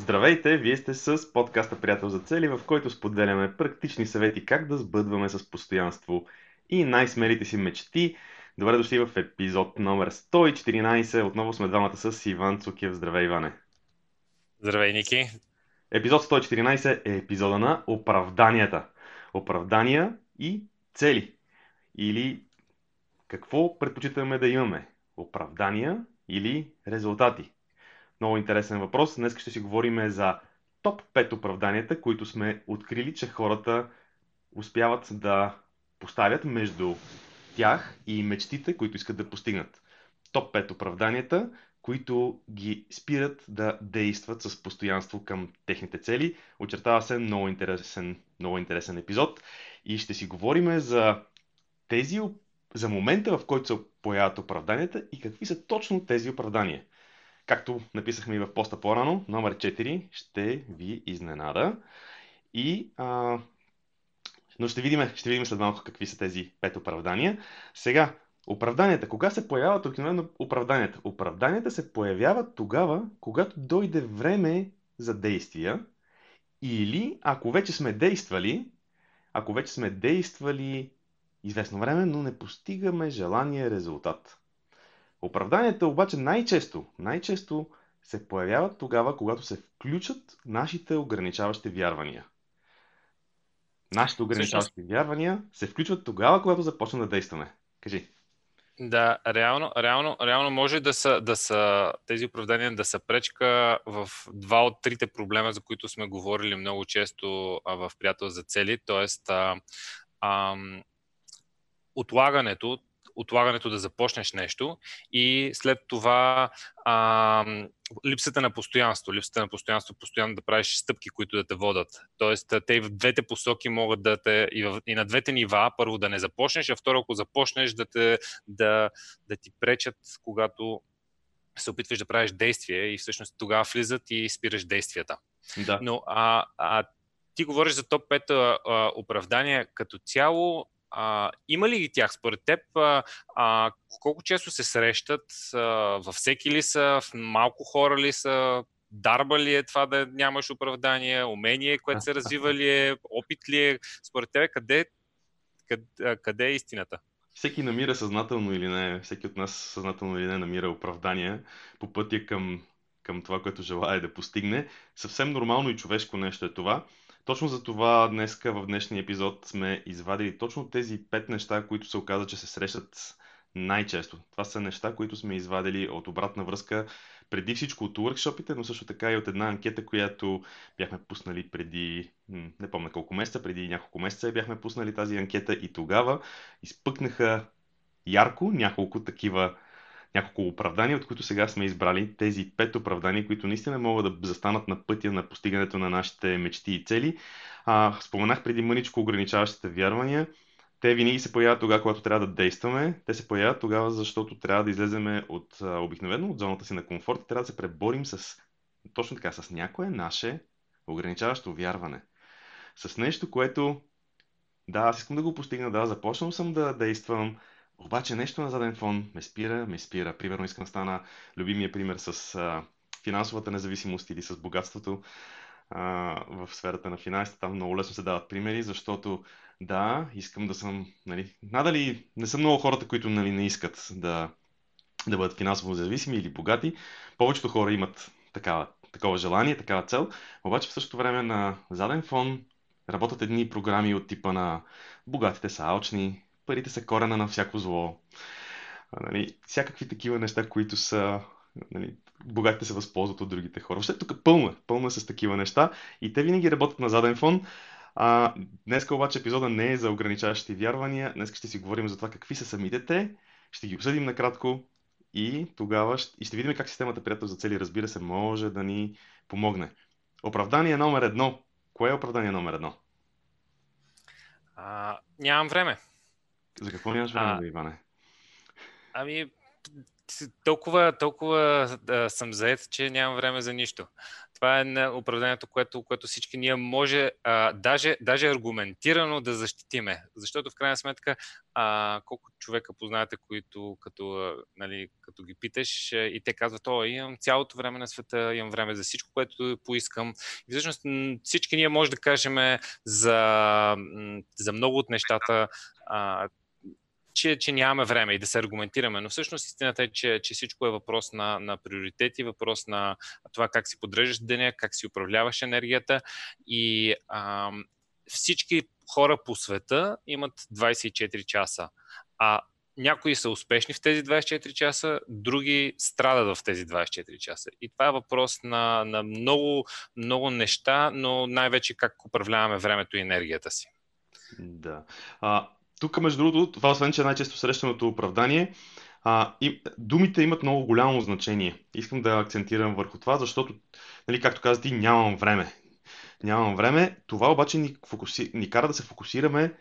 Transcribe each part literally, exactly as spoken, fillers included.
Здравейте, вие сте с подкаста Приятел за цели, в който споделяме практични съвети как да сбъдваме с постоянство и най-смелите си мечти. Добре дошли в епизод номер сто и четиринайсет. Отново сме двамата с Иван Цукев. Здравей, Иване! Здравей, Ники! Епизод сто и четиринайсет е епизода на оправданията. Оправдания и цели. Или какво предпочитаме да имаме? Оправдания или резултати? Много интересен въпрос. Днес ще си говорим за топ пет оправданията, които сме открили, че хората успяват да поставят между тях и мечтите, които искат да постигнат. топ пет оправданията, които ги спират да действат с постоянство към техните цели. Очертава се много интересен, много интересен епизод и ще си говорим за тези, за момента, в който се появят оправданията и какви са точно тези оправдания. Както написахме и в поста по-рано, номер четири ще ви изненада. И, а... Но ще видим, ще видим след малко какви са тези пет оправдания. Сега, оправданията. Кога се появяват обикновено оправданията? Оправданията се появяват тогава, когато дойде време за действия или ако вече сме действали, ако вече сме действали известно време, но не постигаме желания резултат. Оправданията обаче най-често, най-често се появяват тогава, когато се включат нашите ограничаващи вярвания. Нашите ограничаващи вярвания се включват тогава, когато започнем да действаме. Кажи. Да, реално, реално, реално може да са, да са тези оправдания да са пречка в два от трите проблема, за които сме говорили много често в Приятел за цели, т.е. отлагането, отлагането да започнеш нещо и след това а, липсата на постоянство. Липсата на постоянство, постоянно да правиш стъпки, които да те водат. Тоест, те в двете посоки могат да те... И, в, и на двете нива, първо да не започнеш, а второ, ако започнеш, да, те, да, да ти пречат, когато се опитваш да правиш действие и всъщност тогава влизат и спираш действията. Да. Но а, а, ти говориш за топ пет оправдания като цяло. А, има ли ги тях според теб? А, колко често се срещат? А, във всеки ли са? В малко хора ли са? Дарба ли е това да нямаш оправдание? Умение, което се развива ли е? Опит ли е? Според тебе къде, къде, къде е истината? Всеки намира съзнателно или не, всеки от нас съзнателно или не намира оправдание по пътя към, към това, което желае да постигне. Съвсем нормално и човешко нещо е това. Точно за това днеска в днешния епизод сме извадили точно тези пет неща, които се оказа, че се срещат най-често. Това са неща, които сме извадили от обратна връзка, преди всичко от уъркшопите, но също така и от една анкета, която бяхме пуснали преди, не помня колко месеца, преди няколко месеца бяхме пуснали тази анкета и тогава изпъкнаха ярко няколко такива, няколко оправдания, от които сега сме избрали тези пет оправдания, които наистина могат да застанат на пътя на постигането на нашите мечти и цели. А, споменах преди мъничко ограничаващите вярвания. Те винаги се появяват тогава, когато трябва да действаме. Те се появяват тогава, защото трябва да излеземе от а, обикновено, от зоната си на комфорт и трябва да се преборим с, точно така, с някое наше ограничаващо вярване. С нещо, което да, аз искам да го постигна, да, започнал съм да действам, обаче нещо на заден фон ме спира, ме спира. Примерно искам да стана любимия пример с а, финансовата независимост или с богатството а, в сферата на финансите. Там много лесно се дават примери, защото да, искам да съм... Нали, надали не са много хората, които нали, не искат да, да бъдат финансово зависими или богати. Повечето хора имат такава, такова желание, такава цел. Обаче в същото време на заден фон работят едни програми от типа на богатите са алчни, парите са корена на всяко зло. Нали, всякакви такива неща, които са... Нали, богатите се възползват от другите хора. Въобще тук пълна, пълна с такива неща и те винаги работят на заден фон. А, днеска обаче епизода не е за ограничаващи вярвания. Днеска ще си говорим за това какви са самите те. Ще ги обсъдим накратко и тогава ще, и ще видим как системата Приятел за цели, разбира се, може да ни помогне. Оправдание номер едно. Кое е оправдание номер едно? А, нямам време. За какво нямаш време, Иване? Ами, толкова, толкова да, съм заед, че нямам време за нищо. Това е оправданието, което, което всички ние може, а, даже, даже аргументирано да защитиме. Защото в крайна сметка, а, колко човека познавате, които като, нали, като ги питаш и те казват, о, имам цялото време на света, имам време за всичко, което поискам. И всъщност всички ние може да кажем за, за много от нещата, а, Че, че нямаме време и да се аргументираме, но всъщност истината е, че, че всичко е въпрос на, на приоритети, въпрос на това как си подреждаш деня, как си управляваш енергията и а, всички хора по света имат двадесет и четири часа, а някои са успешни в тези двадесет и четири часа, други страдат в тези двадесет и четири часа. И това е въпрос на, на много, много неща, но най-вече как управляваме времето и енергията си. Да. А... Тук, между другото, това освен, че е най-често срещаното оправдание, а, и, думите имат много голямо значение. Искам да акцентирам върху това, защото, нали, както каза ти, нямам време. Нямам време, това обаче ни, фокуси... ни кара да се фокусираме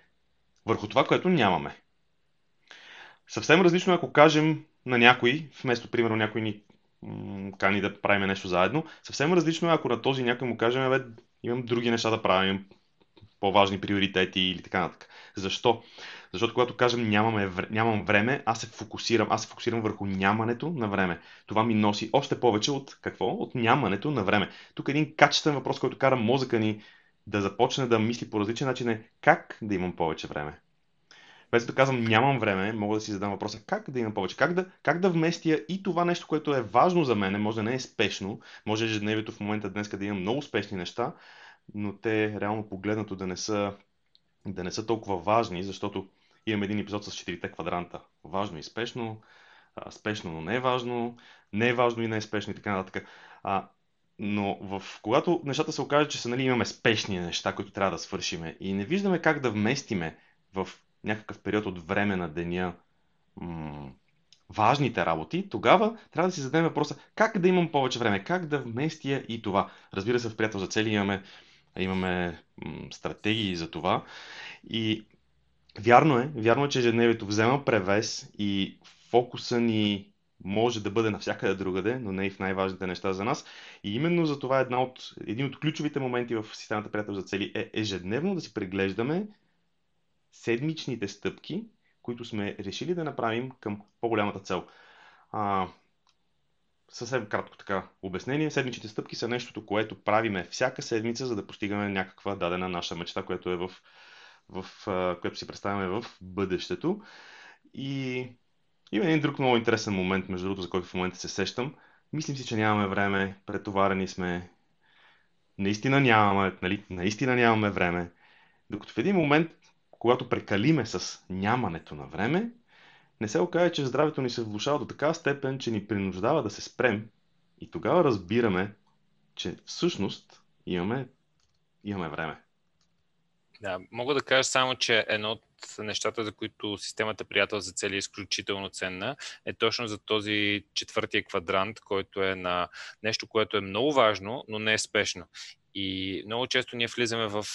върху това, което нямаме. Съвсем различно, ако кажем на някой, вместо, примерно, някой ни м- кани да правим нещо заедно, съвсем различно е, ако на този някой му кажем, бе, имам други неща да правим, по-важни приоритети или така нататък. Защо? Защото когато кажем нямаме, нямам време, аз се фокусирам, аз се фокусирам върху нямането на време. Това ми носи още повече от какво? От нямането на време. Тук е един качествен въпрос, който кара мозъка ни да започне да мисли по различен начин е как да имам повече време. Без да казвам нямам време, мога да си задам въпроса как да имам повече, как да, как да вместя и това нещо, което е важно за мен, може да не е спешно, може ежедневието в момента днес да имам много спешни неща, но те реално погледнато да не са, да не са толкова важни, защото имам един епизод с четирите квадранта. Важно и спешно, а, спешно, но не е важно, не е важно и не е спешно и така нататък. А, но в, когато нещата се окажат, че са, нали, имаме спешни неща, които трябва да свършиме и не виждаме как да вместиме в някакъв период от време на деня м- важните работи, тогава трябва да си зададем въпроса как да имам повече време, как да вместя и това. Разбира се, в Приятел за цели имаме Имаме стратегии за това и вярно е, вярно е, че ежедневието взема превес и фокуса ни може да бъде навсякъде другаде, но не и в най-важните неща за нас. И именно за това една от, един от ключовите моменти в системата Приятел за цели е ежедневно да си преглеждаме седмичните стъпки, които сме решили да направим към по-голямата цел. А, Съвсем кратко така обяснение. Седмичните стъпки са нещото, което правиме всяка седмица, за да постигаме някаква дадена наша мечта, която е в, в която си представяме в бъдещето. И има един друг много интересен момент, между другото, за който в момента се сещам. Мислим си, че нямаме време, претоварени сме, наистина нямаме, нали? Наистина нямаме време. Докато в един момент, когато прекалиме с нямането на време, не се окаже, че здравето ни се влошава до такава степен, че ни принуждава да се спрем и тогава разбираме, че всъщност имаме, имаме време. Да, мога да кажа само, че едно от нещата, за които системата Приятел за цели е изключително ценна, е точно за този четвъртия квадрант, който е на нещо, което е много важно, но не е спешно. И много често ние влизаме в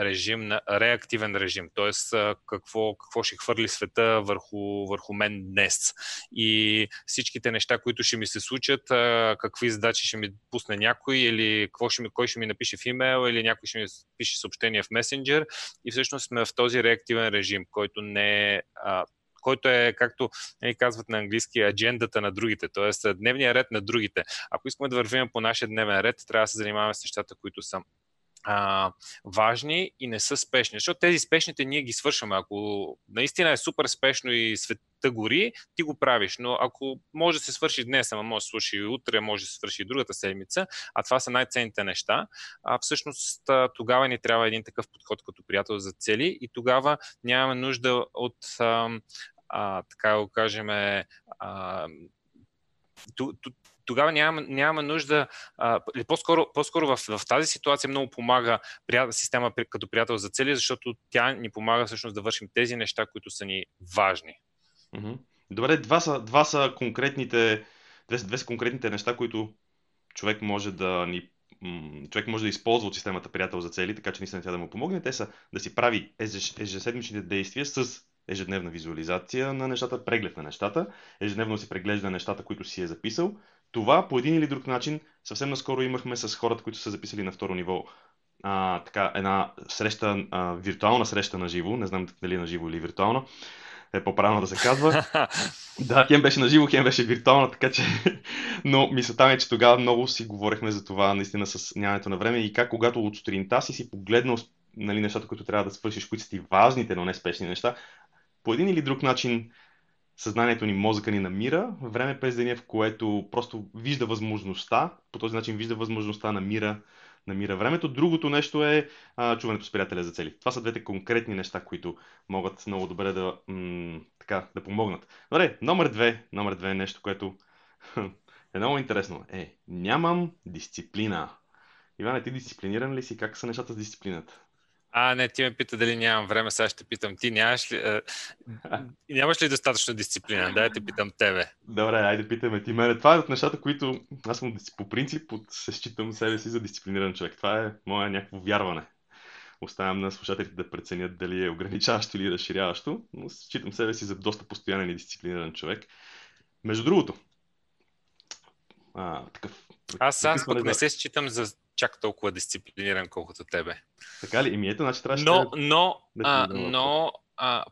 режим на реактивен режим, т.е. какво, какво ще хвърли света върху, върху мен днес. И всичките неща, които ще ми се случат, какви задачи ще ми пусне някой, или какво ще ми, кой ще ми напише в имейл, или някой ще ми пише съобщение в месенджер. И всъщност сме в този реактивен режим, който не е... който е, както казват на английски, аджендата на другите, т.е. дневния ред на другите. Ако искаме да вървим по нашия дневен ред, трябва да се занимаваме с нещата, които са а, важни и не са спешни. Защото тези спешните ние ги свършваме. Ако наистина е супер спешно и света гори, ти го правиш. Но ако може да се свърши днес, ама може да се свърши и утре, може да се свърши и другата седмица, а това са най-ценните неща, а всъщност тогава ни трябва един такъв подход като Приятел за цели и тогава нямаме нужда от... А, А, така го кажем, а, тогава нямаме, нямаме нужда, а, по-скоро, по-скоро в, в тази ситуация много помага приятел, система като Приятел за цели, защото тя ни помага всъщност да вършим тези неща, които са ни важни. Добре, два са, два са конкретните, две, две са конкретните неща, които човек може да ни човек може да използва от системата Приятел за цели, така че наистина тя да му помогне. Те са да си прави ежеседмичните действия с ежедневна визуализация на нещата, преглед на нещата, ежедневно си преглежда нещата, които си е записал. Това по един или друг начин, съвсем наскоро имахме с хората, които са записали на второ ниво, а, така, една среща, а, виртуална среща на живо, не знам дали на живо или виртуална, е по-правилно да се казва. Да, хем беше на живо, хем беше виртуална, така че... Но мисълта ми е, че тогава много си говорихме за това, наистина, с нямането на време и как, когато от сутринта си си погледнал, нали, нещата, които трябва да свършиш, които са ти важните, но не спешни неща, по един или друг начин съзнанието ни, мозъка ни намира време през деня, в което просто вижда възможността, по този начин вижда възможността, намира, намира времето. Другото нещо е а, чуването с приятеля за цели. Това са двете конкретни неща, които могат много добре да, м- така, да помогнат. Добре, номер две, номер две е нещо, което е много интересно. Е, нямам дисциплина. Иване, ти дисциплиниран ли си? Как са нещата с дисциплината? А, не, ти ме пита дали нямам време, сега ще питам ти, нямаш ли, е, нямаш ли достатъчно дисциплина? Дай да питам тебе. Добре, айде питаме ти мене. Това е от нещата, които аз съм по принцип се считам себе си за дисциплиниран човек. Това е мое някакво вярване. Оставям на слушателите да преценят дали е ограничаващо или разширяващо, но считам себе си за доста постоянен и дисциплиниран човек. Между другото, а, такъв... Аз аз пък не се считам за чак толкова дисциплиниран, колкото тебе. Така ли? Еми ето, значи трябваше... Но, но, а, но а,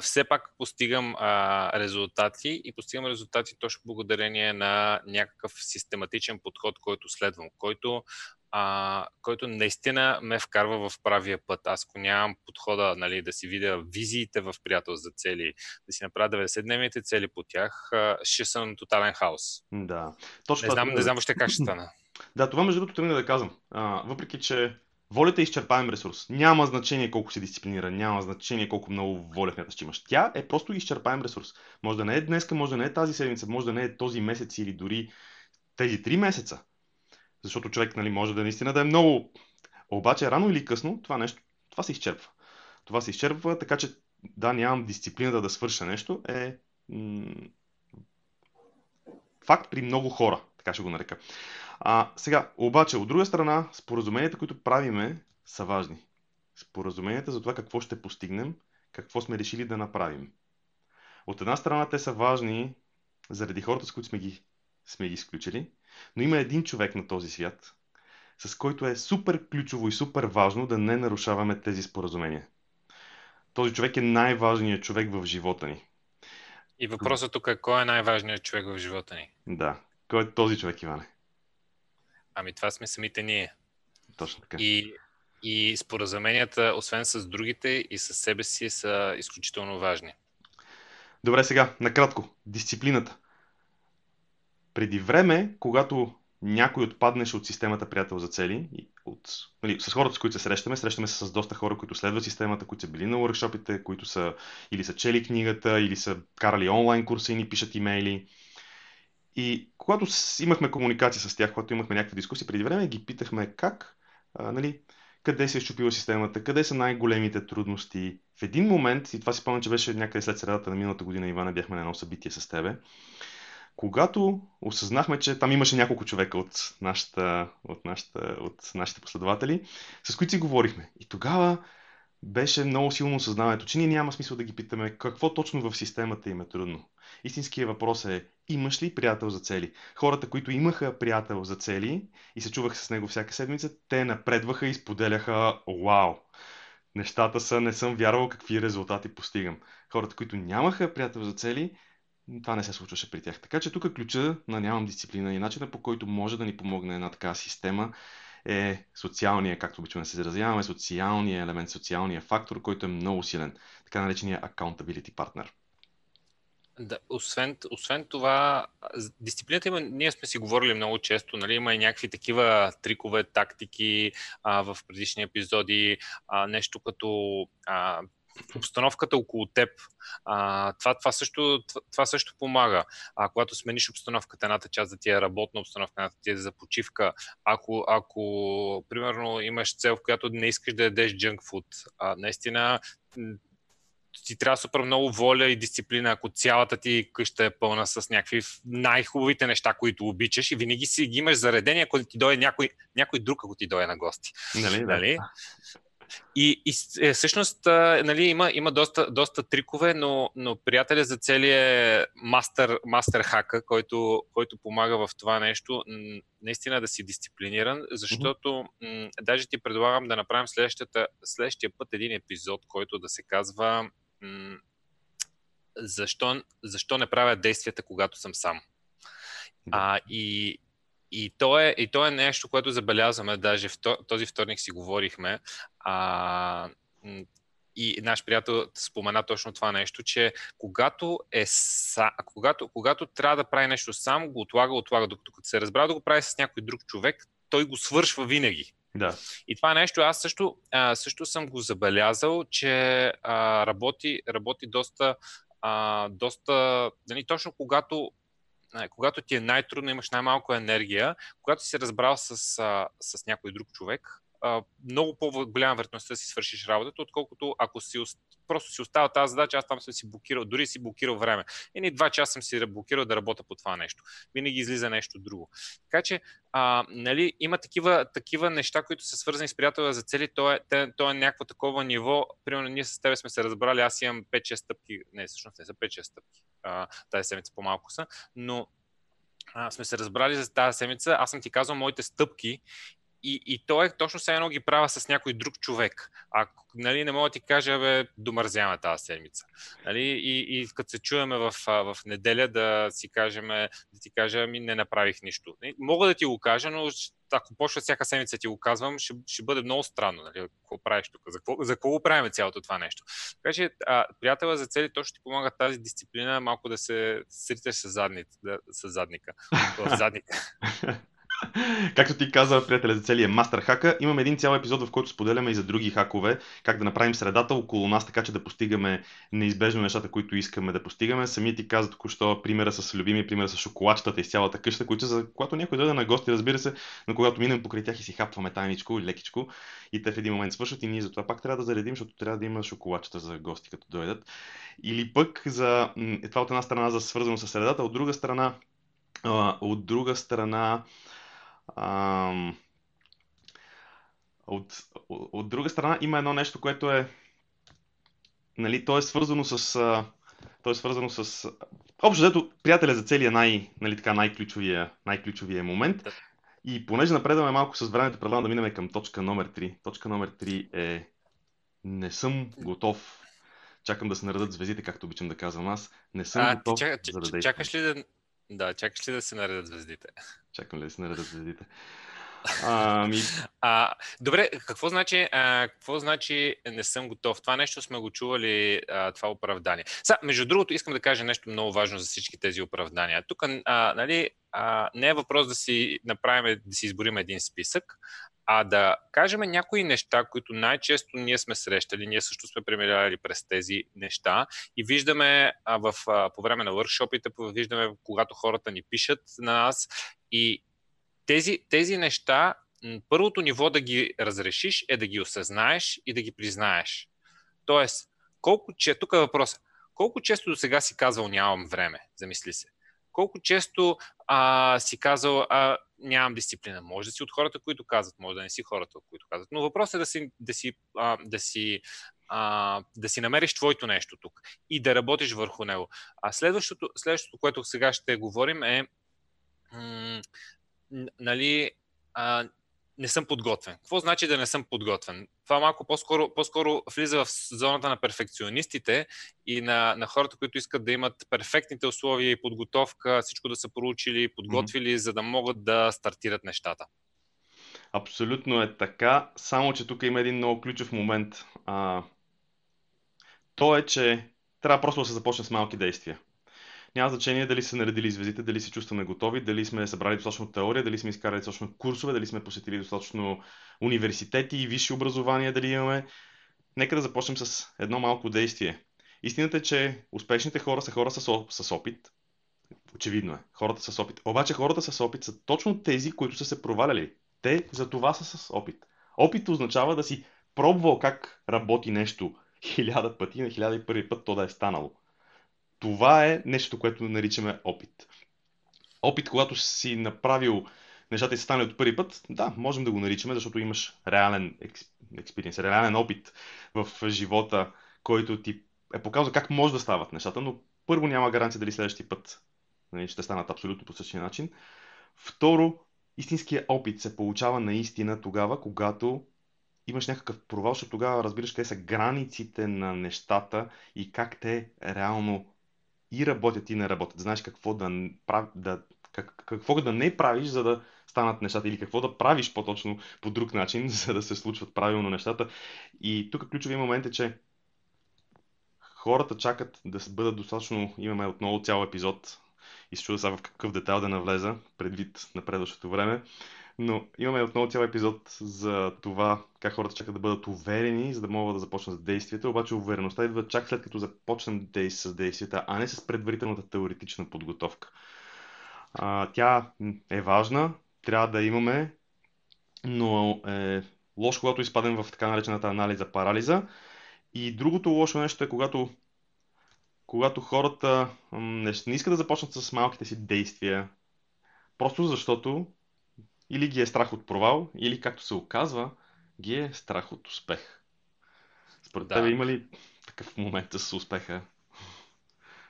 все пак постигам а, резултати и постигам резултати точно благодарение на някакъв систематичен подход, който следвам, който, а, който наистина ме вкарва в правия път. Аз ако нямам подхода, нали, да си видя визиите в приятел за цели, да си направя деветдесетдневните цели по тях, а, ще съм тотален хаос. Да. Точно не знам, не знам въобще как ще стана. Да, това между другото тръгна да казвам. А, въпреки че волята е изчерпаем ресурс. Няма значение колко си дисциплиниран, няма значение колко много воля мяташ, че имаш. Тя е просто изчерпаем ресурс. Може да не е днеска, може да не е тази седмица, може да не е този месец или дори тези три месеца. Защото човек, нали, може да наистина да е много. Обаче рано или късно това нещо, това се изчерпва. Това се изчерпва, така че да, нямам дисциплината да свърша нещо е м- факт при много хора, така ще го нарека. А, сега, обаче, от друга страна, споразуменията, които правиме, са важни. Споразуменията за това какво ще постигнем, какво сме решили да направим. От една страна, те са важни заради хората, с които сме ги, сме ги изключили, но има един човек на този свят, с който е супер ключово и супер важно да не нарушаваме тези споразумения. Този човек е най-важният човек в живота ни. И въпросът тук е, кой е най-важният човек в живота ни? Да. Кой е този човек, Иване? Ами това сме самите ние. Точно така. И, и споразуменията, освен с другите и с себе си, са изключително важни. Добре, сега, накратко. Дисциплината. Преди време, когато някой отпаднеше от системата приятел за цели, от, нали, с хората, с които се срещаме, срещаме се с доста хора, които следват системата, които са били на уъркшопите, които са или са чели книгата, или са карали онлайн курси и ни пишат имейли. И когато имахме комуникация с тях, когато имахме някакви дискусии преди време, ги питахме как, а, нали, къде се е счупила системата, къде са най-големите трудности. В един момент, и това си спомням, че беше някъде след средата на миналата година, Ивана, бяхме на едно събитие с тебе, когато осъзнахме, че там имаше няколко човека от нашата, от нашата, от нашите последователи, с които си говорихме. И тогава беше много силно осъзнаването, че ние няма смисъл да ги питаме какво точно в системата им е трудно. Истинският въпрос е: имаш ли приятел за цели? Хората, които имаха приятел за цели и се чуваха с него всяка седмица, те напредваха и споделяха: вау, нещата са, не съм вярвал какви резултати постигам. Хората, които нямаха приятел за цели, това не се случваше при тях. Така че тук ключа на нямам дисциплина и начина, по който може да ни помогне една такава система, е социалния, както обичаме да се изразяваме, социалния елемент, социалния фактор, който е много силен. Така наречения accountability partner. Да, освен, освен това, дисциплината има, ние сме си говорили много често, нали, има и някакви такива трикове, тактики а, в предишни епизоди, а, нещо като а, обстановката около теб. А, това, това, също, това също помага. А, когато смениш обстановката, едната част за ти е работна обстановка, едната ти е за почивка. Ако, ако примерно имаш цел, в която не искаш да ядеш junk food, а, наистина ти трябва супер много воля и дисциплина, ако цялата ти къща е пълна с някакви най-хубавите неща, които обичаш и винаги си ги имаш заредени, ако ти дойде някой, някой друг, ако ти дойде на гости. Нали, нали? Да. И, и всъщност, нали, има, има доста, доста трикове, но, но приятеля за цели е мастер, мастер хака, който, който помага в това нещо. Наистина да си дисциплиниран, защото mm-hmm. м- даже ти предлагам да направим следващия път един епизод, който да се казва м- защо, защо не правя действията, когато съм сам. Mm-hmm. А, и И то, е, и то е нещо, което забелязваме, даже в този вторник си говорихме, а, и наш приятел спомена точно това нещо, че когато, е са, когато, когато трябва да прави нещо сам, го отлага, отлага, докато се разбра да го прави с някой друг човек, той го свършва винаги. Да. И това нещо аз също, а, също съм го забелязал, че а, работи, работи доста, а, доста нали, точно когато Когато ти е най-трудно, имаш най-малко енергия, когато си се разбрал с, с някой друг човек, много по-голяма вероятността си свършиш работата, отколкото ако си просто си оставя тази задача, аз там съм си блокирал, дори си блокирал време. Едни два часа съм си блокирал да работя по това нещо. Винаги излиза нещо друго. Така че, а, нали, има такива, такива неща, които са свързани с приятеля за цели. То е, то е някакво такова ниво. Примерно ние с тебе сме се разбрали, аз имам пет-шест стъпки. Не, всъщност не са пет-шест стъпки. Тази седмица по-малко са, но а, сме се разбрали за тази седмица. Аз съм ти казал моите стъпки и, и той е, точно се едно ги правя с някой друг човек. А нали, не мога да ти кажа, бе, домързяваме тази седмица. Нали, и, и като се чуваме в, в неделя да си кажем, да ти кажа, ми не направих нищо. Мога да ти го кажа, но ако почва всяка седмица ти го казвам, ще, ще бъде много странно. Нали, какво правиш тук? За какво, за какво правим цялото това нещо? Така че, а, приятеля за цели точно ти помага тази дисциплина малко да се сриташ с, задни, да, с задника. В задника. Както ти каза, приятеля за цели е мастер хака. Имаме един цял епизод, в който споделяме и за други хакове, как да направим средата около нас, така че да постигаме неизбежно нещата, които искаме да постигаме. Самия ти каза току-що примера с любими, примера с шоколадчетата из цялата къща, които за когато някой дойде на гости, разбира се, но когато минем покрай тях и си хапваме тайничко, лекичко, и те в един момент свършат и ние затова пак трябва да заредим, защото трябва да има шоколадчета за гости, като дойдат. Или пък за това от една страна за свързано с средата, от друга страна, от друга страна. Uh, от, от, от друга страна има едно нещо, което е, нали, то е свързано с, uh, то е свързано с, общо взето, приятеля за цели е най, нали, така, най-ключовия, най-ключовия момент. Да. И понеже напредваме малко с времето, предлагам да минем към точка номер три. Точка номер три е не съм готов. Чакам да се наредат звездите, както обичам да казвам аз. Не съм а, готов. Чак, за да чакаш ли да... Да, чакаш ли да се наредят звездите? Чакам ли да се наредят звездите? А, ми... а, добре, какво значи, а, какво значи не съм готов? Това нещо сме го чували, а, това оправдание. Сега, между другото, искам да кажа нещо много важно за всички тези оправдания. Тук а, нали, а, не е въпрос да си направим, да си изборим един списък, а да кажем някои неща, които най-често ние сме срещали, ние също сме преминавали през тези неща и виждаме а, в, а, по време на въркшопите, виждаме когато хората ни пишат на нас и тези, тези неща, първото ниво да ги разрешиш е да ги осъзнаеш и да ги признаеш. Тоест, колко че, тук е въпросът, колко често до сега си казвал нямам време, замисли се. Колко често а, си казал а, нямам дисциплина. Може да си от хората, които казват, може да не си хората, които казват. Но въпросът е да си, да си, а, да си, а, да си намериш твоето нещо тук и да работиш върху него. А следващото, следващото което сега ще говорим е м- нали, а, не съм подготвен. Какво значи да не съм подготвен? Това малко по-скоро, по-скоро влиза в зоната на перфекционистите и на, на хората, които искат да имат перфектните условия и подготовка, всичко да са проучили, подготвили, mm-hmm. за да могат да стартират нещата. Абсолютно е така, само че тук има един много ключов момент. А, то е, че трябва просто да се започне с малки действия. Няма значение дали са наредили звездите, дали се чувстваме готови, дали сме събрали достатъчно теория, дали сме изкарали достатъчно курсове, дали сме посетили достатъчно университети и висше образование, дали имаме. Нека да започнем с едно малко действие. Истината е, че успешните хора са хора с, с опит. Очевидно е. Хората с опит. Обаче хората с опит са точно тези, които са се проваляли. Те за това са с опит. Опит означава да си пробвал как работи нещо хиляда пъти, на хиляда и първи път то да е станало. Това е нещо, което наричаме опит. Опит, когато си направил нещата и са станали от първи път, да, можем да го наричаме, защото имаш реален, experience, реален опит в живота, който ти е показал как може да стават нещата, но първо няма гаранция дали следващия път ще станат абсолютно по същия начин. Второ, истинският опит се получава наистина тогава, когато имаш някакъв провал, защото тогава разбираш къде са границите на нещата и как те реално и работят, и не работят. Знаеш какво да, прав... да... Как... Какво да не правиш, за да станат нещата, или какво да правиш по-точно по друг начин, за да се случват правилно нещата. И тук ключовият момент е, че хората чакат да бъдат достатъчно, имаме отново цял епизод, и се чуда сега в какъв детайл да навлеза, предвид напредващото време, но имаме отново цял епизод за това как хората чакат да бъдат уверени, за да могат да започнат с действията, обаче увереността идва чак след като започнем с действията, а не с предварителната теоретична подготовка. А, тя е важна, трябва да имаме, но е лошо, когато изпадем в така наречената анализа-парализа. И другото лошо нещо е, когато, когато хората не, не искат да започнат с малките си действия, просто защото или ги е страх от провал, или, както се оказва, ги е страх от успех. Според да. Тебе има ли такъв момент с успеха?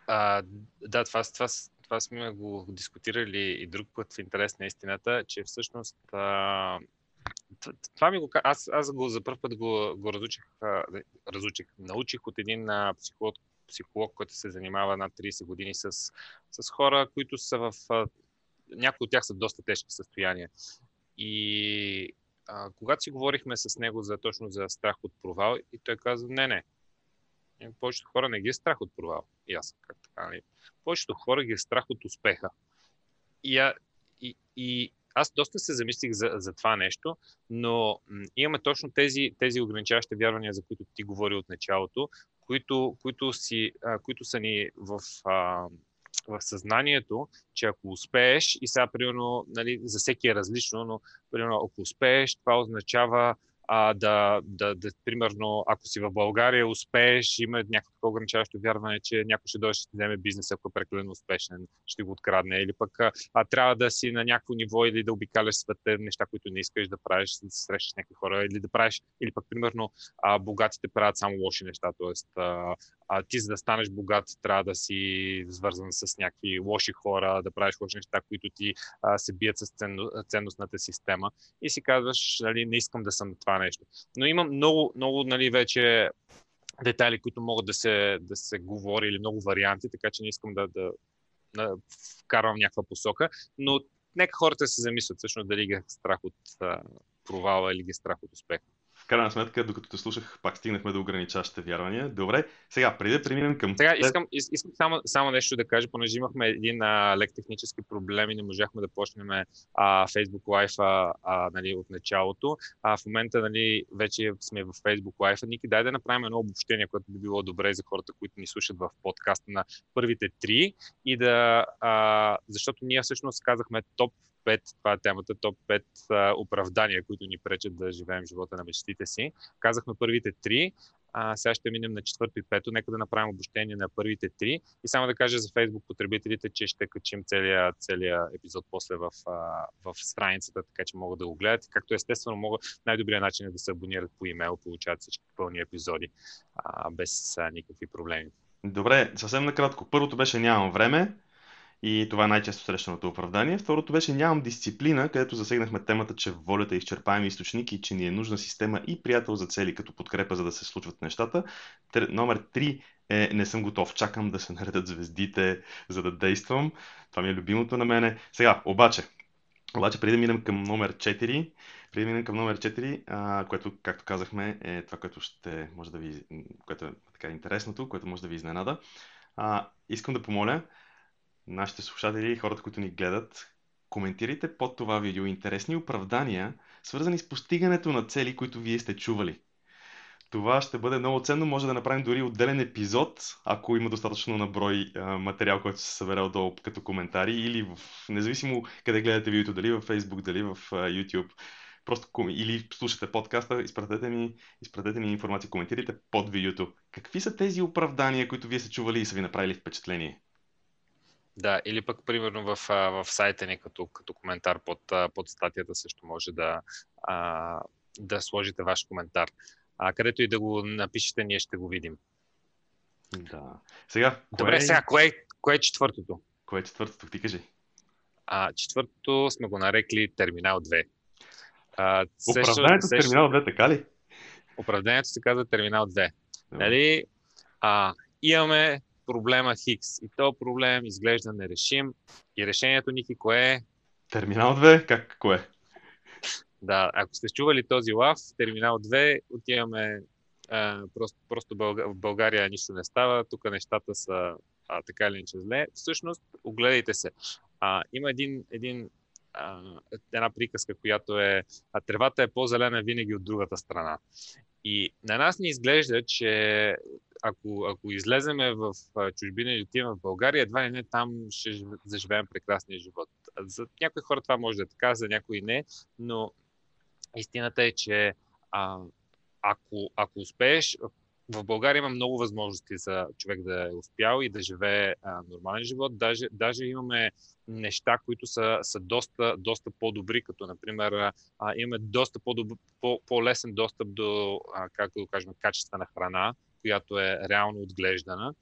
А, да, това, това, това сме го дискутирали и друг път в интерес на истината, че всъщност... А... Това ми го каза. Аз, аз го за първ път го, го разучих, разучих. Научих от един психолог, психолог, който се занимава над трийсет години с, с хора, които са в... Някои от тях са в доста тежки състояния. И а, когато си говорихме с него за, точно за страх от провал, и той каза, не, не, повечето хора не ги е страх от провал. И аз, как така, не. Повечето хора ги е страх от успеха. И... А, и, и Аз доста се замислих за, за това нещо, но м- имаме точно тези, тези ограничаващи вярвания, за които ти говори от началото, които, които, си, а, които са ни в, а, в съзнанието, че ако успееш, и сега, примерно, нали, за всеки е различно, но примерно, ако успееш, това означава а, да, да, да, примерно, ако си в България успееш, има някакво ограничаващо вярване, че някой ще дойде, ще ти вземе бизнес, ако е прекалено успешен, ще го открадне, или пък а, а, трябва да си на някакво ниво или да обикаляш света, неща, които не искаш да правиш, да се срещаш с някакви хора, или да правиш, или пък, примерно, а, богатите правят само лоши неща, т.е. ти, за да станеш богат, трябва да си свързан с някакви лоши хора, да правиш лоши неща, които ти а, се бият с ценно, ценностната система, и си казваш, нали, не искам да съм това нещо. Но има много, много, нали, вече детайли, които могат да се, да се говори, или много варианти, така че не искам да, да, да вкарвам някаква посока, но нека хората се замислят всъщност дали ги е страх от а, провала или ги е страх от успеха. В крайна сметка, докато те слушах, пак стигнахме до ограничащите вярвания. Добре, сега, преди да преминем към... Сега искам, искам само, само нещо да кажа, понеже имахме един а, лек технически проблем и не можахме да почнем а, Facebook Live а, а, нали, от началото. А, в момента, нали, вече сме в Facebook Live. Ники, дай да направим едно обобщение, което би било добре за хората, които ни слушат в подкаста, на първите три. И да, а, защото ние всъщност казахме топ пет, това е темата, топ пет а, оправдания, които ни пречат да живеем живота на мечтите си. Казахме първите три, а сега ще минем на четвърто и пето. Нека да направим обобщение на първите три. И само да кажа за Facebook потребителите, че ще качим целия, целия епизод после в, а, в страницата, така че могат да го гледат. Както естествено, могат, най-добрият начин е да се абонират по имейл, получават всички пълни епизоди а, без а, никакви проблеми. Добре, съвсем накратко. Първото беше нямам време. И това е най-често срещаното оправдание. Второто беше нямам дисциплина, където засегнахме темата, че волята е изчерпаем източник и че ни е нужна система и приятел за цели като подкрепа, за да се случват нещата. Тр... Номер три е не съм готов, чакам да се наредят звездите, за да действам. Това ми е любимото на мене. Сега, обаче, обаче преди да минем към номер четири, преди да минем към номер четири, а, което, както казахме, е това, което ще може да ви, което е така интересното, което може да ви изненада. А, искам да помоля нашите слушатели и хората, които ни гледат, коментирайте под това видео интересни оправдания, свързани с постигането на цели, които вие сте чували. Това ще бъде много ценно, може да направим дори отделен епизод, ако има достатъчно наброй материал, който се събере отдолу като коментари, или в... независимо къде гледате видеото, дали във Facebook, дали в YouTube, просто ком... или слушате подкаста, изпратете ми, изпратете ми информация, коментирайте под видеото. Какви са тези оправдания, които вие сте чували и са ви направили впечатление? Да, или пък, примерно, в, в сайта ни, като, като коментар под, под статията също може да, а, да сложите ваш коментар. А където и да го напишете, ние ще го видим. Да. Сега, кое... Добре, сега, кое, кое е четвъртото? Кое е четвъртото? Ти кажи. А, четвъртото сме го нарекли Терминал две. А, Оправданието с Терминал две, така ли? Оправданието се казва Терминал две. Нали? А, имаме проблема Хикс. И този проблем изглежда нерешим. И решението, Ники, кое е? Терминал две? Как кое? Да, ако сте чували този лав, Терминал две, отиваме а, просто, просто Бълга, в България нищо не става, тук нещата са а, така или иначе зле. Всъщност, огледайте се. А, има един, един, а, една приказка, която е а тревата е по-зелена винаги от другата страна. И на нас ни изглежда, че ако, ако излеземе в чужбина и отиваме в България, едва ли не там ще заживеем прекрасния живот. За някои хора това може да е така, за някои не, но истината е, че а, ако, ако успееш, в България има много възможности за човек да е успял и да живее а, нормален живот. Даже, даже имаме неща, които са, са доста, доста по-добри, като например а, имаме доста по-добър, по, по-лесен достъп до, а, как да кажем, качествена храна, която е реално отглеждана,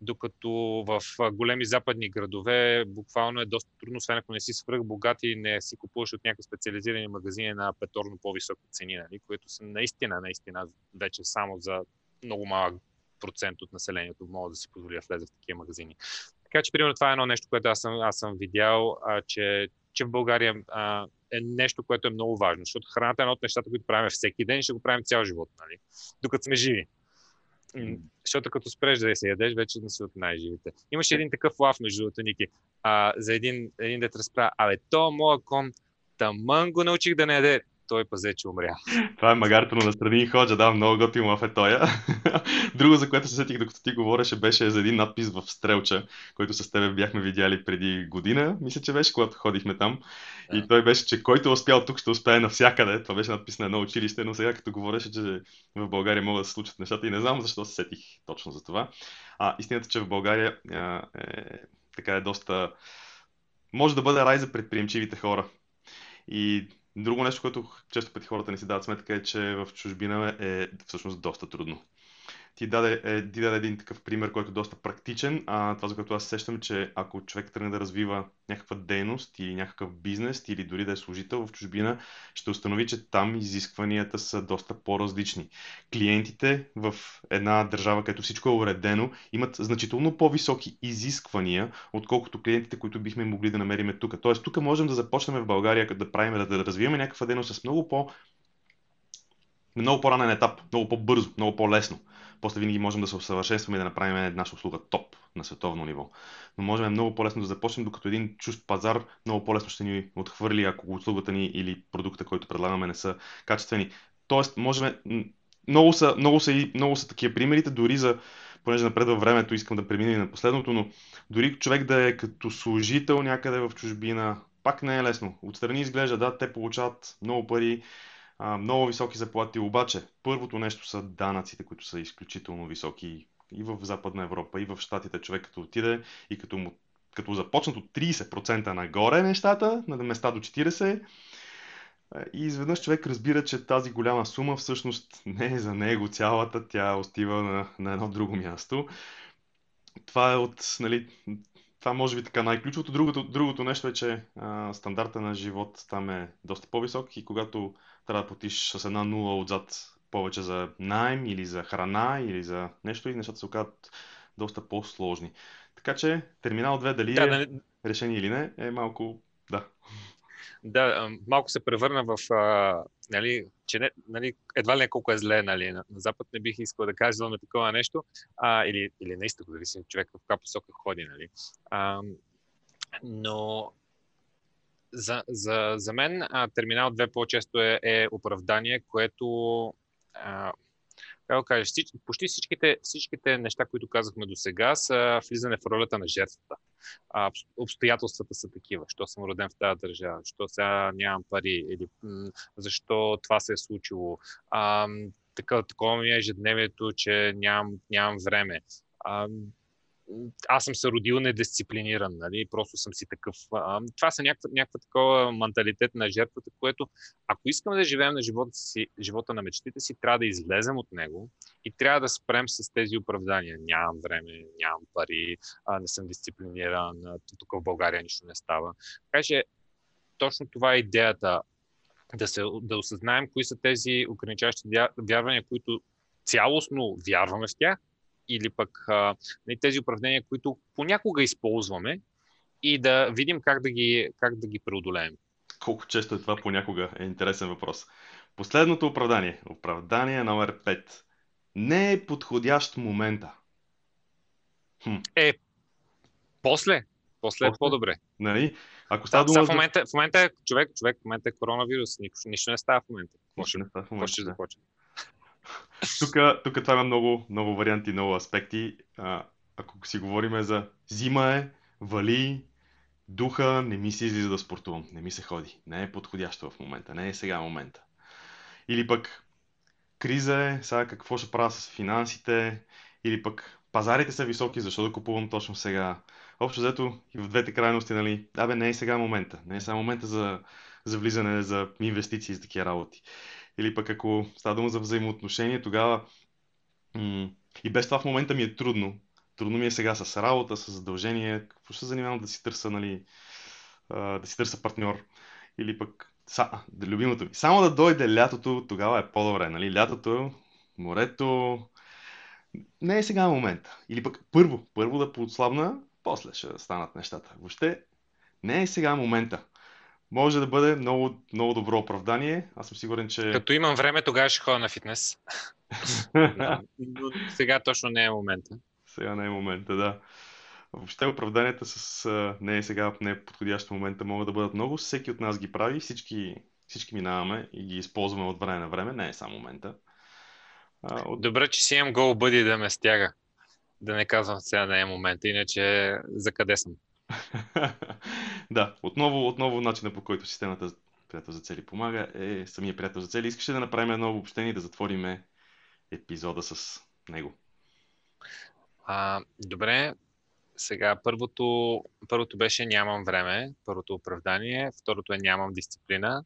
докато в големи западни градове буквално е доста трудно, освен ако не си свръхбогат и не си купуваш от някакви специализирани магазини на петорно по-високи цени, нали? Които са наистина, наистина вече само за много малък процент от населението могат да си позволя да влезе в такива магазини. Така че, примерно, това е едно нещо, което аз съм, аз съм видял, а, че, че в България а, е нещо, което е много важно, защото храната е едно от нещата, които правим всеки ден и ще го правим цял живот, нали? Докато сме живи. Защото като спреш да се ядеш, вече не си от най-живите. Имаше един такъв лав, между другото, Ники, а, за един, един да те разправя, абе, то моя кон тъмън го научих да не яде, той пазе, че умря. Това е магарто на страни и ходжа, да, много готин лав е тоя. Друго, за което се сетих, докато ти говореше, беше за един надпис в Стрелча, който с тебе бяхме видяли преди година, мисля, че беше, когато ходихме там. Да. И той беше, че който е успял тук, ще успее навсякъде. Това беше надпис на едно училище, но сега като говореше, че в България могат да се случат нещата и не знам защо се сетих точно за това. А, истината, че в България а, е, така е доста... Може да бъде рай за предприемчивите хора. И друго нещо, което често пъти хората не си дават сметка е, че в чужбина е всъщност доста трудно. Ти даде, е, ти даде един такъв пример, който е доста практичен. А, това, за което аз сещам, че ако човек тръгне да развива някаква дейност или някакъв бизнес или дори да е служител в чужбина, ще установи, че там изискванията са доста по-различни. Клиентите в една държава, където всичко е уредено, имат значително по-високи изисквания, отколкото клиентите, които бихме могли да намерим тук. Тоест, тук можем да започнем в България да правим, да, да развиваме някаква дейност с много по- много по-ранен етап, много по-бързо, много по-лесно. После винаги можем да се усъвършенстваме и да направим една услуга топ на световно ниво. Но можем много по-лесно да започнем, докато един чужд пазар много по-лесно ще ни отхвърли, ако услугата ни или продукта, който предлагаме, не са качествени. Тоест, можем... Много са, много са, и, много са такива примерите, дори за... Понеже напред във времето искам да преминем на последното, но дори човек да е като служител някъде в чужбина, пак не е лесно. Отстрани изглежда, да, те получават много пари, много високи заплати, обаче първото нещо са данъците, които са изключително високи и в Западна Европа, и в Щатите. Човек като отиде и като, му, като започнат от трийсет процента нагоре нещата, на места до четирийсет процента, и изведнъж човек разбира, че тази голяма сума всъщност не е за него цялата, тя остива на, на едно друго място. Това е от... Нали, това може би така най-ключовото. Другото, другото нещо е, че а, стандарта на живот там е доста по-висок и когато трябва да платиш с една нула отзад повече за найм или за храна или за нещо и нещата се оказват доста по-сложни. Така че Терминал две дали да, е да... решение или не е малко... Да, да малко се превърна в... А, нали, че не, нали, едва ли не колко е зле. Нали, на, на Запад не бих искал да казваме такова нещо. А, или, или на изток, дали си човек в каква посока ходи. Нали. А, но... За, за, за мен а, Терминал две по-често е, е оправдание, което а, как кажеш, всич, почти всичките, всичките неща, които казахме до сега, са влизане в ролята на жертвата. А, обстоятелствата са такива. Що съм роден в тази държава? Що сега нямам пари? Или, м- защо това се е случило? А, така, такова ми е ежедневието, че нямам, нямам време. А, аз съм се родил недисциплиниран, нали? Просто съм си такъв. А, това са някаква, някаква такова менталитет на жертвата, което ако искаме да живеем на живота си, живота на мечтите си, трябва да излезем от него и трябва да спрем с тези оправдания. Нямам време, нямам пари, а, не съм дисциплиниран, тук в България нищо не става. Така че точно това е идеята. Да, се, да осъзнаем кои са тези ограничаващи вярвания, които цялостно вярваме в тях, или пък а, тези оправдания, които понякога използваме, и да видим как да ги, как да ги преодолеем. Колко често е това понякога е интересен въпрос. Последното оправдание. Оправдание номер пет. Не е подходящ момента. Хм. Е, после. После е по-добре. Нали? Ако става дума... в, момента, в момента е човек, човек, в момента е коронавирус, нищо не става в момента. Може не става в момента. Ще започне. Тук това има много, много варианти, много аспекти. А, ако си говорим за зима е, вали, духа, не ми се излиза да спортувам, не ми се ходи. Не е подходящо в момента, не е сега момента. Или пък криза е, сега какво ще правя с финансите, или пък пазарите са високи, защо да купувам точно сега. Общо взето и в двете крайности, нали, абе не е сега момента, не е сега момента за, за влизане, за инвестиции и такива работи. Или пък ако става дума за взаимоотношения, тогава м- и без това в момента ми е трудно. Трудно ми е сега с работа, с задължения, какво ще занимавам да си търся, нали, да си търся партньор. Или пък са, да, любимото ми. Само да дойде лятото, тогава е по-добре, нали, лятото, морето, не е сега момента. Или пък първо, първо да поотслабна, после ще станат нещата. Въобще не е сега момента. Може да бъде много, много добро оправдание. Аз съм сигурен, че... Като имам време, тогава ще ходя на фитнес. Да. Но сега точно не е момента. Сега не е момента, да. Въобще оправданията с не е сега, не е подходящ момента могат да бъдат много. Всеки от нас ги прави, всички, всички минаваме и ги използваме от време на време. Не е само момента. А, от... Добре, че си имам GoalBuddy да ме стяга. Да не казвам сега да е момента, иначе за къде съм. Да, отново, отново начинът, по който системата Приятел за цели помага, е самия Приятел за цели. Искаше да направим едно обобщение и да затворим епизода с него. А, добре, сега първото, първото беше нямам време, първото оправдание, второто е нямам дисциплина,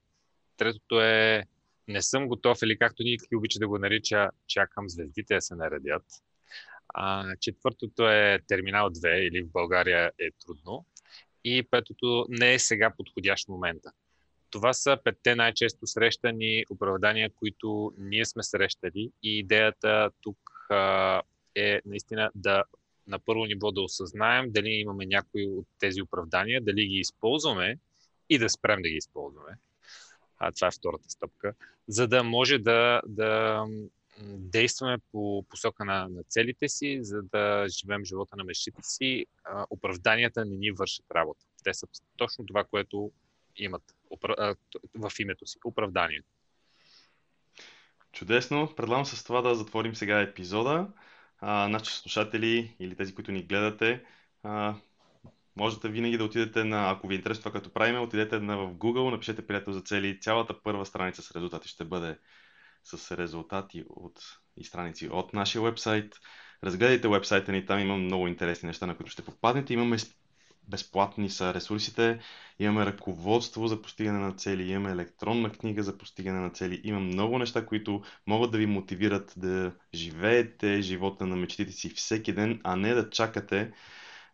третото е не съм готов, или както никой обича да го нарича, чакам звездите да се наредят. А, четвъртото е терминал две, или в България е трудно. И петото не е сега подходящ момента. Това са петте най-често срещани оправдания, които ние сме срещали, и идеята тук а, е наистина да на първо ниво да осъзнаем дали имаме някои от тези оправдания, дали ги използваме и да спрем да ги използваме. А, това е втората стъпка, за да може да, да действаме по посока на, на целите си, за да живеем живота на мечтите си. А, оправданията не ни вършат работа. Те са точно това, което имат оправ... в името си. Оправдания. Чудесно. Предлагам с това да затворим сега епизода. А, наши слушатели или тези, които ни гледате, а, можете винаги да отидете на, ако ви е интересно това, като правим, отидете на, в Google, напишете Приятел за цели. Цялата първа страница с резултати ще бъде с резултати от, и страници от нашия вебсайт. Разгледайте вебсайта ни, там има много интересни неща, на които ще попаднете. Имаме безплатни са ресурсите, имаме ръководство за постигане на цели, имаме електронна книга за постигане на цели. Има много неща, които могат да ви мотивират да живеете живота на мечтите си всеки ден, а не да чакате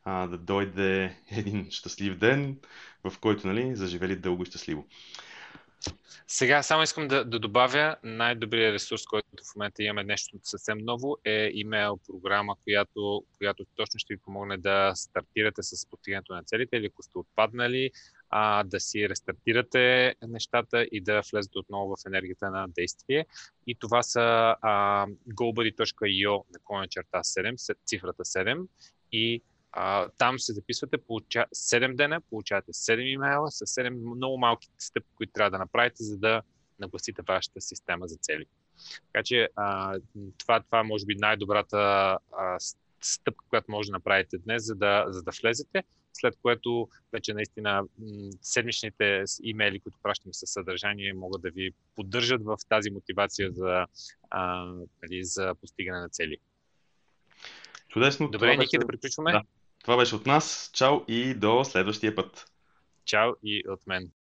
а, да дойде един щастлив ден, в който, нали, заживели дълго и щастливо. Сега само искам да, да добавя най-добрият ресурс, който в момента имаме, нещо съвсем ново, е имейл програма, която, която точно ще ви помогне да стартирате с постигането на целите, или ако сте отпаднали, а, да си рестартирате нещата и да влезете отново в енергията на действие. И това са goalbuddy.io наклонена черта седем, цифрата седем, и А, там се записвате, получа... седем дена, получавате седем имейла с седем много малки стъпки, които трябва да направите, за да нагласите вашата система за цели. Така че а, това, това може би най-добрата а, стъпка, която може да направите днес, за да, за да влезете, след което вече наистина седмичните имейли, които пращаме със съдържание, могат да ви поддържат в тази мотивация за, а, за постигане на цели. Чудесно. Добре, Ники, беше... да приключваме. Да. Това беше от нас. Чао и до следващия път. Чао и от мен.